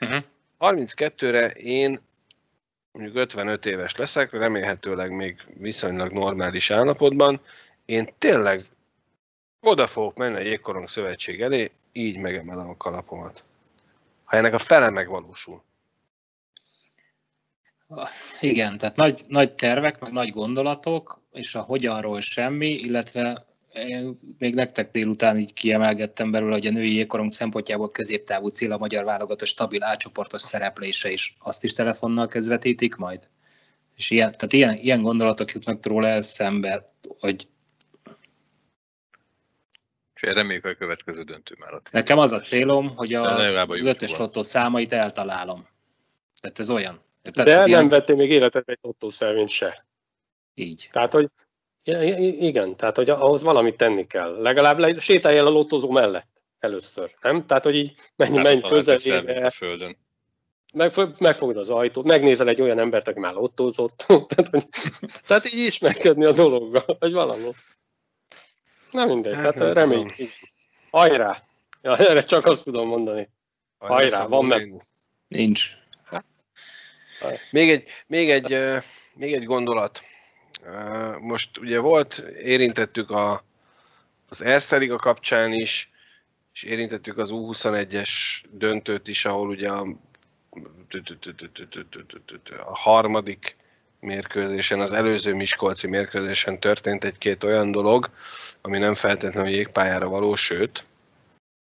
Uh-huh. harminckettőre én mondjuk ötvenöt éves leszek, remélhetőleg még viszonylag normális állapotban. Én tényleg oda fogok menni a Jégkorong Szövetség elé, így megemelem a kalapomat. Ha ennek a fele megvalósul. Igen, tehát nagy, nagy tervek, meg nagy gondolatok, és a hogyanról semmi, illetve én még nektek délután így kiemelgettem belőle, hogy a női jégkorong szempontjából középtávú cél a magyar válogatott stabil átcsoportos szereplése is. Azt is telefonnal közvetítik majd. És ilyen, tehát ilyen, ilyen gondolatok jutnak róla eszembe, hogy... És reméljük, hogy a következő döntő már a nekem az a célom, hogy a, az ötös lottó számait eltalálom. Tehát ez olyan. Tehát de el nem vettél még életet egy lottószervint se. Így. Tehát, hogy igen, tehát hogy ahhoz valamit tenni kell. Legalább le, sétáljál a lottózó mellett először, nem? Tehát, hogy így menj, hát, menj közelébe. A földön. Meg, megfogod az ajtót, megnézel egy olyan embert, aki már lottózott. tehát, hogy, tehát így ismerkedni a dologgal, vagy valami. Na mindegy, hát, hát remény. Hajrá! Ja, erre csak azt tudom mondani. Hajrá, van meg. Nincs. Hát. Még egy, még egy, még egy gondolat. Most ugye volt, érintettük a, az Erste Liga kapcsán is, és érintettük az U huszonegyes döntőt is, ahol ugye a, a harmadik mérkőzésen, az előző miskolci mérkőzésen történt egy-két olyan dolog, ami nem feltétlenül jégpályára való, sőt,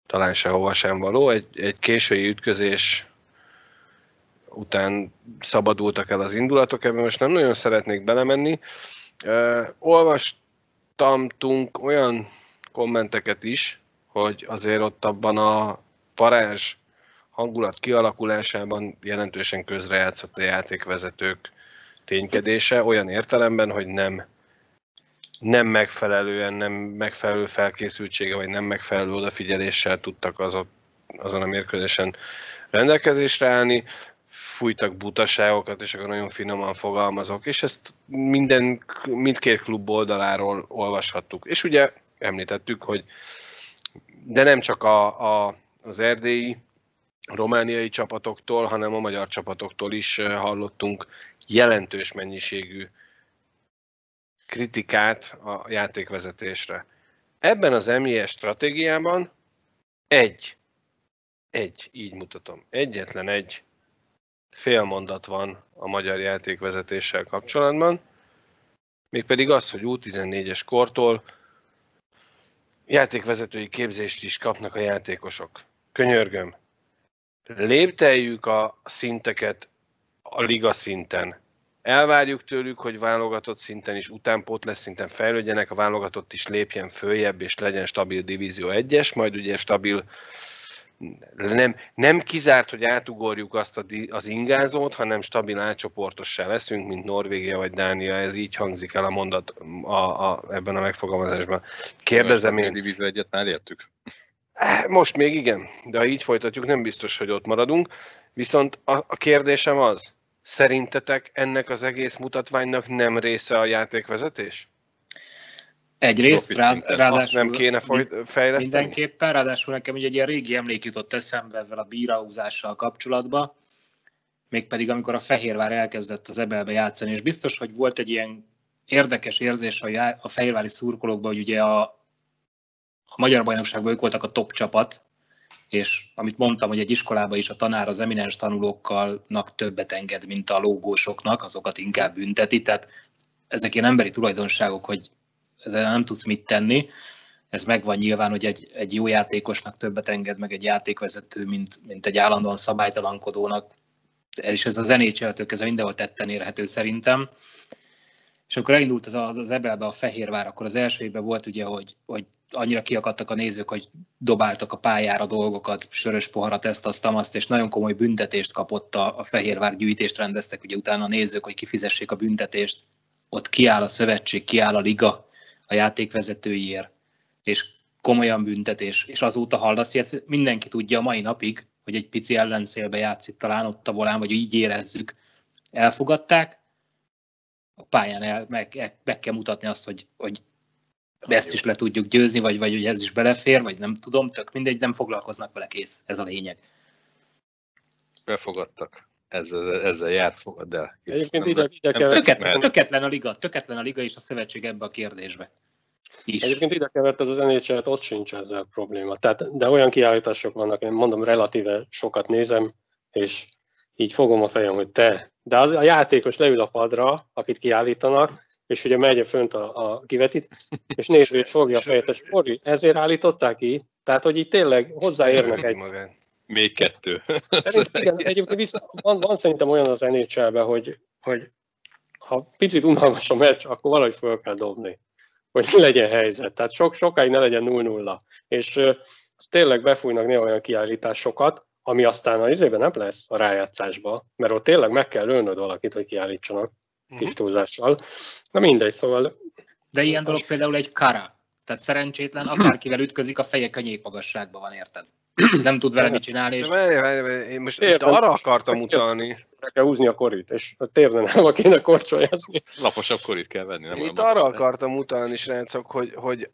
talán sehova sem való. Egy, egy késői ütközés után szabadultak el az indulatok, ebben most nem nagyon szeretnék belemenni. Uh, olvastamtunk olyan kommenteket is, hogy azért ott abban a parázs hangulat kialakulásában jelentősen közrejátszott a játékvezetők ténykedése, olyan értelemben, hogy nem, nem megfelelően, nem megfelelő felkészültsége, vagy nem megfelelő odafigyeléssel tudtak az a, azon a mérkőzésen rendelkezésre állni, fújtak butaságokat, és akkor nagyon finoman fogalmazok, és ezt minden, mindkét klub oldaláról olvashattuk. És ugye említettük, hogy de nem csak a, a, az erdélyi, romániai csapatoktól, hanem a magyar csapatoktól is hallottunk jelentős mennyiségű kritikát a játékvezetésre. Ebben az em i es stratégiában egy, egy, így mutatom, egyetlen egy félmondat van a magyar játékvezetéssel kapcsolatban, mégpedig az, hogy U tizennégyes kortól játékvezetői képzést is kapnak a játékosok. Könyörgöm, lépteljük a szinteket a liga szinten. Elvárjuk tőlük, hogy válogatott szinten is, utánpótlás szinten fejlődjenek, a válogatott is lépjen följebb, és legyen stabil divízió egyes, majd ugye stabil, nem, nem kizárt, hogy átugorjuk azt a, az ingázót, hanem stabil átcsoportossá leszünk, mint Norvégia vagy Dánia, ez így hangzik el a mondat a, a, ebben a megfogalmazásban. Kérdezem én... A divízió egyet már értük. Most még igen, de ha így folytatjuk, nem biztos, hogy ott maradunk. Viszont a, a kérdésem az, szerintetek ennek az egész mutatványnak nem része a játékvezetés? Egyrészt, rá, ráadásul nem kéne fejleszteni? Mindenképpen, ráadásul nekem ugye egy ilyen régi emlék jutott eszembe ezzel a bírahúzással kapcsolatban, mégpedig amikor a Fehérvár elkezdett az e bé el-be játszani, és biztos, hogy volt egy ilyen érdekes érzés a, já, a fehérvári szurkolókban, hogy ugye a A magyar bajnokságban ők voltak a top csapat, és amit mondtam, hogy egy iskolában is a tanár az eminens tanulóknak többet enged, mint a lógósoknak, azokat inkább bünteti. Tehát ezek ilyen emberi tulajdonságok, hogy ezzel nem tudsz mit tenni. Ez megvan nyilván, hogy egy, egy jó játékosnak többet enged meg egy játékvezető, mint, mint egy állandóan szabálytalankodónak. És ez az en há el-től kezdve mindenhol tetten érhető szerintem. És akkor elindult az, az e bé el-be a Fehérvár, akkor az első évben volt ugye, hogy, hogy annyira kiakadtak a nézők, hogy dobáltak a pályára dolgokat, sörös poharat, ezt, azt, azt, és nagyon komoly büntetést kapott a, a Fehérvár, gyűjtést rendeztek, ugye utána a nézők, hogy kifizessék a büntetést, ott kiáll a szövetség, kiáll a liga a játékvezetőiért, és komolyan büntetés, és azóta hallasz ilyet, mindenki tudja a mai napig, hogy egy pici ellenszélbe játszik talán ott a volán, vagy így érezzük, elfogadták, a pályán el, meg, meg kell mutatni azt, hogy, hogy ezt is le tudjuk győzni, vagy, vagy hogy ez is belefér, vagy nem tudom, tök mindegy, nem foglalkoznak vele, kész, ez a lényeg. Befogadtak, ezzel, ezzel jár, fogad el. Egyébként ide, ide kell... Töketlen, töketlen a liga, töketlen a liga és a szövetség ebbe a kérdésbe is. Egyébként ide kevert az en há el-t, ott sincs ezzel probléma. Tehát, de olyan kiállítások vannak, én mondom, relatíve sokat nézem, és így fogom a fejem, hogy te... De a játékos leül a padra, akit kiállítanak, és ugye megy fönt a, a kivetít, és néző és fogja a fejét, és Ori, ezért állították ki, tehát hogy így tényleg hozzáérnek egy... Még kettő. Igen, egyébként vissza, van, van szerintem olyan az en há el-ben, hogy, hogy ha picit unalmas a meccs, akkor valahogy föl kell dobni, hogy legyen helyzet, tehát sok, sokáig ne legyen nulla nulla. És uh, tényleg befújnak néha olyan kiállításokat, ami aztán az izében nem lesz a rájátszásba, mert ott tényleg meg kell ölnöd valakit, hogy kiállítsanak kis túlzással. Na mindegy, szóval... De ilyen dolog például egy kara. Tehát szerencsétlen, akárkivel ütközik, a feje kenyék magasságban van, érted? Nem tud vele mit csinálni, és... Várj, várj, várj, én most, most arra akartam utalni. Le kell húzni a korit, és a térden nem kéne korcsolyázni. Laposabb korit kell venni. Nem itt arra akartam utalni, srácok, hogy... hogy...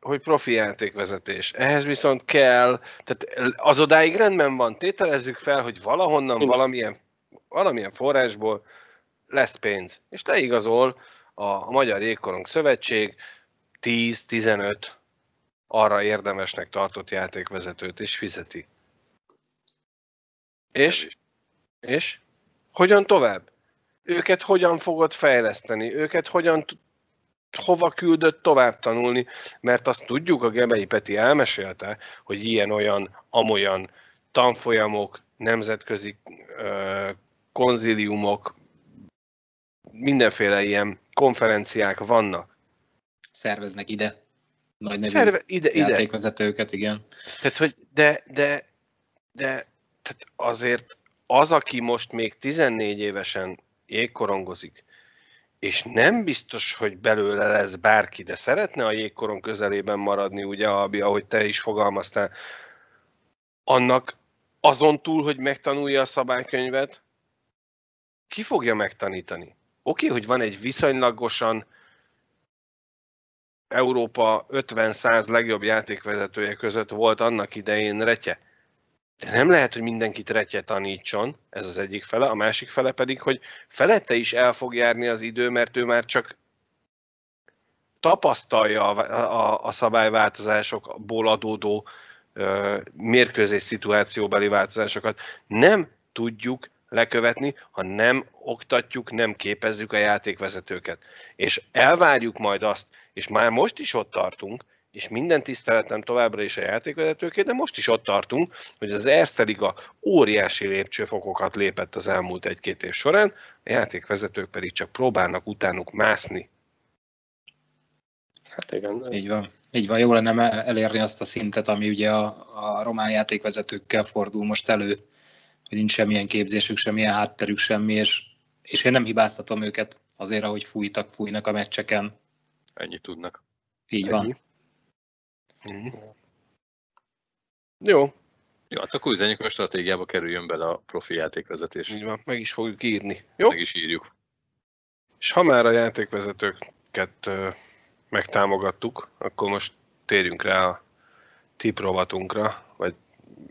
hogy profi játékvezetés. Ehhez viszont kell, tehát az odáig rendben van, tételezzük fel, hogy valahonnan, valamilyen, valamilyen forrásból lesz pénz. És leigazol a Magyar Jégkorong Szövetség tíz-tizenöt arra érdemesnek tartott játékvezetőt, és fizeti. És? És? Hogyan tovább? Őket hogyan fogod fejleszteni? Őket hogyan... hova küldött tovább tanulni, mert azt tudjuk, a Gemei Peti elmesélte, hogy ilyen-olyan, amolyan tanfolyamok, nemzetközi ö, konziliumok, mindenféle ilyen konferenciák vannak. Szerveznek ide, nagy nevű Szerve, ide, játékvezetőket, igen. Tehát, hogy de, de, de tehát azért az, aki most még tizennégy évesen jégkorongozik, és nem biztos, hogy belőle lesz bárki, de szeretne a jégkoron közelében maradni, ugye, Albi, ahogy te is fogalmaztál, annak azon túl, hogy megtanulja a szabálykönyvet, ki fogja megtanítani? Oké, hogy van egy viszonylagosan Európa ötven-száz legjobb játékvezetője között volt annak idején Retye. De nem lehet, hogy mindenkit Retye tanítson, ez az egyik fele, a másik fele pedig, hogy felette is el fog járni az idő, mert ő már csak tapasztalja a, a, a szabályváltozásokból adódó ö, mérkőzés szituációbeli változásokat. Nem tudjuk lekövetni, ha nem oktatjuk, nem képezzük a játékvezetőket. És elvárjuk majd azt, és már most is ott tartunk, és minden tiszteletem továbbra is a játékvezetőké, de most is ott tartunk, hogy az Erste Liga óriási lépcsőfokokat lépett az elmúlt egy-két év során, a játékvezetők pedig csak próbálnak utánuk mászni. Hát igen. Így van. Így van, jó lenne elérni azt a szintet, ami ugye a, a román játékvezetőkkel fordul most elő, hogy nincs semmilyen képzésük, semmilyen hátterük, semmi, és, és én nem hibáztatom őket azért, ahogy fújtak, fújnak a meccseken. Ennyit tudnak. Így Ennyi. van. Mm. Jó. Jó, hát akkor üzenjük, hogy a stratégiába kerüljön bele a profi játékvezetés. Így van, meg is fogjuk írni. Jó? Meg is írjuk. És ha már a játékvezetőket megtámogattuk, akkor most térjünk rá a tip rovatunkra, vagy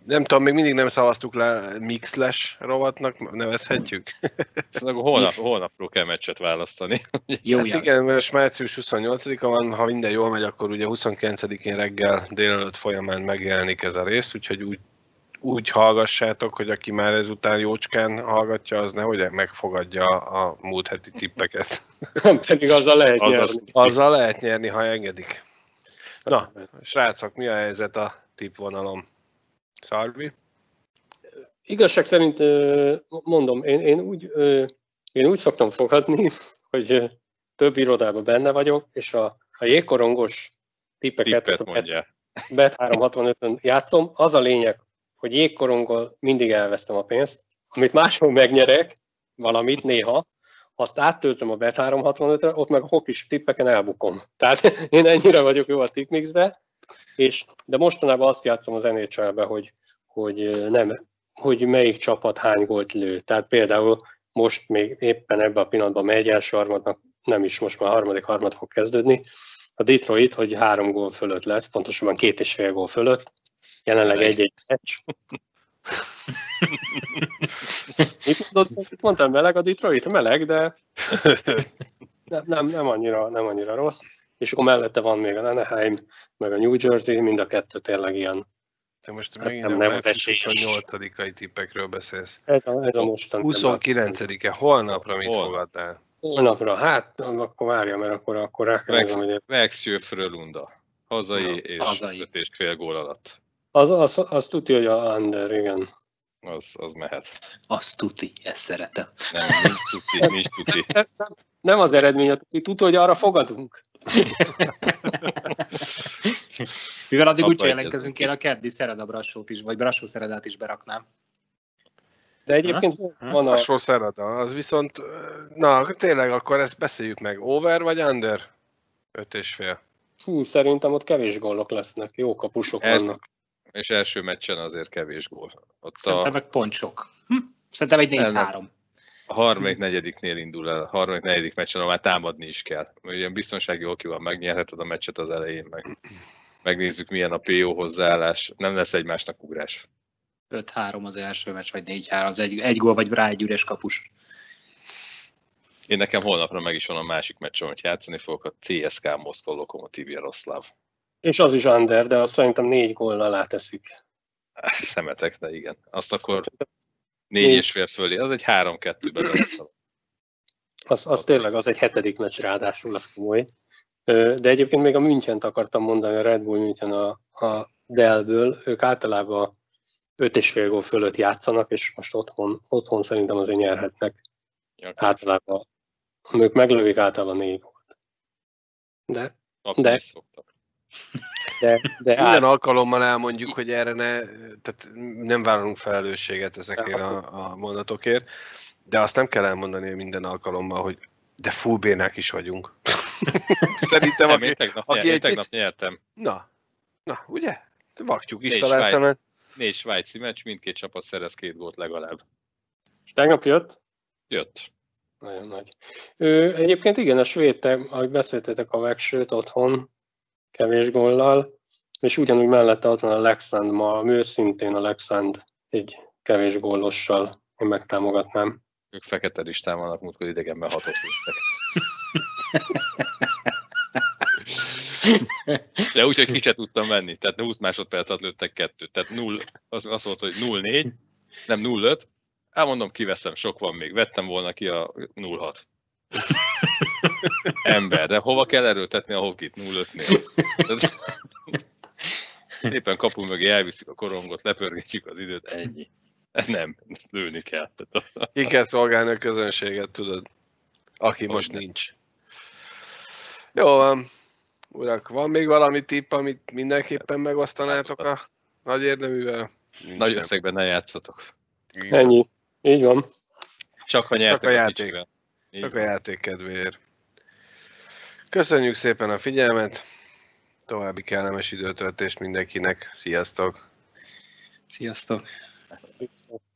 nem tudom, még mindig nem szavaztuk le Mixles rovatnak, nevezhetjük? Szóval holnap, holnapról kell meccset választani. Jó, hát igen, mert március huszonnyolcadika van, ha minden jól megy, akkor ugye huszonkilencedikén reggel délelőtt folyamán megjelenik ez a rész, úgyhogy úgy, úgy hallgassátok, hogy aki már ezután jócskán hallgatja, az nehogy megfogadja a múlt heti tippeket. Pedig azzal lehet azzal, nyerni. Azzal lehet nyerni, ha engedik. Na, srácok, mi a helyzet a tippvonalom? Szarvi? Igazság szerint mondom, én, én, úgy, én úgy szoktam fogadni, hogy több irodában benne vagyok, és a, a jégkorongos tippeket bet háromszázhatvanötön játszom. Az a lényeg, hogy jégkorongol mindig elvesztem a pénzt, amit máshol megnyerek, valamit néha, azt áttöltöm a bet háromszázhatvanötre, ott meg a hokis tippeken elbukom. Tehát én ennyire vagyok jó a tippmixbe. És, de mostanában azt játszom az en há el-be, hogy, hogy, nem, hogy melyik csapat hány gólt lő. Tehát például most még éppen ebben a pillanatban megy első harmadnak, nem is most már harmadik harmad fog kezdődni. A Detroit, hogy három gól fölött lesz, pontosabban két és fél gól fölött. Jelenleg egy-egy meccs. Mit mondod? Itt mondtam, meleg a Detroit? Meleg, de nem, nem, nem, annyira, nem annyira rossz. És akkor mellette van még a Neheim, meg a New Jersey, mind a kettő tényleg ilyen. Te most hát megint nem az esélyes. huszonnyolcadikai tippekről beszélsz. Ez a, ez a mostani. huszonkilencedike, holnapra mit Hol? fogadtál? Holnapra, hát akkor várja, mert akkor, akkor rá kell nézem, hogy... Vexjö Frölunda, hazai Na, és hazai. öt és fél gól alatt. Az, az, az, az tuti, hogy a under, igen. Az, az mehet. Az tuti, ezt szeretem. Nem, nincs tuti, nincs tuti. Nem az eredmény a tuti, tuti, hogy arra fogadunk. Mivel addig úgy jelentkezünk, én a keddi Szereda Brassót is, vagy Brassó Szeredát is beraknám. De egyébként ha? van a... Brassó Szereda, az viszont... Na, tényleg akkor ezt beszéljük meg. Over vagy under? Öt és fél. Hú, szerintem ott kevés gólok lesznek, jó kapusok El... vannak. És első meccsen azért kevés gól. Ott Szerintem a... meg pont sok. Hm? Szerintem egy négy-három. A harmadik negyediknél indul el, a harmadik negyedik meccsen már támadni is kell. Ugye biztonsági okival megnyerheted a meccset az elején, meg megnézzük, milyen a pé o hozzáállás. Nem lesz egymásnak ugrás. öt-három az első meccs, vagy négy-három, az egy, egy gól, vagy rá egy üres kapus. Én nekem holnapra meg is van a másik meccsen, hogy játszani fogok, a cé es ká Moszkva Lokomotív Jaroszláv. És az is under, de azt szerintem négy góllal láteszik. Szemetek, de igen. Azt akkor négy és fél fölé, az egy három-kettőben lesz. Az, az tényleg, az egy hetedik meccs ráadásul, az komoly. De egyébként még a Münchent akartam mondani, a Red Bull München a, a dé e á cé-ből, ők általában öt és fél gól fölött játszanak, és most otthon, otthon szerintem azért nyerhetnek. Jaká. Általában, ők meglövik általában négy gólt. De, de. Szoktak. De, de minden át... alkalommal elmondjuk, hogy erre ne, tehát nem vállalunk felelősséget ezekért a, a mondatokért, de azt nem kell elmondani minden alkalommal, hogy de full bénák is vagyunk. Szerintem, nem, aki, én tegnap, aki én egy tegnap nyertem. Na, na ugye? Vaktyúk is talán szemet. Négy svájci meccs, mindkét csapat szerez két gólt legalább. És tegnap jött? Jött. Nagyon nagy. Ő, egyébként igen, a svéd, ahogy beszéltetek a Veksőt otthon, kevés góllal, és ugyanúgy mellette ott van a Lexand, ma ő szintén a Lexand egy kevés gólossal, én megtámogatnám. Ők fekete listán vannak, múltkor idegenben hatos listek. De úgyhogy ki se tudtam venni, tehát húsz másodpercet lőttek kettőt, tehát null, azt mondta, hogy nulla négy, nem nulla öt, elmondom, kiveszem, sok van még, vettem volna ki a nulla hat. Ember, de hova kell erőltetni a hokit nulla ötnél? Éppen kapu mögé elviszik a korongot, lepörgetjük az időt, ennyi. Nem, lőni kell. Ki kell szolgálni a közönséget, tudod, aki most nincs. Jó van. Urak, van még valami tipp, amit mindenképpen megosztanátok a nagy érdeművel? Nincs nagy összegben ne játszatok. Ennyi. Így van. Csak a, Csak a játék. Csak a játék kedvéért. Köszönjük szépen a figyelmet. További kellemes időtöltést mindenkinek. Sziasztok. Sziasztok.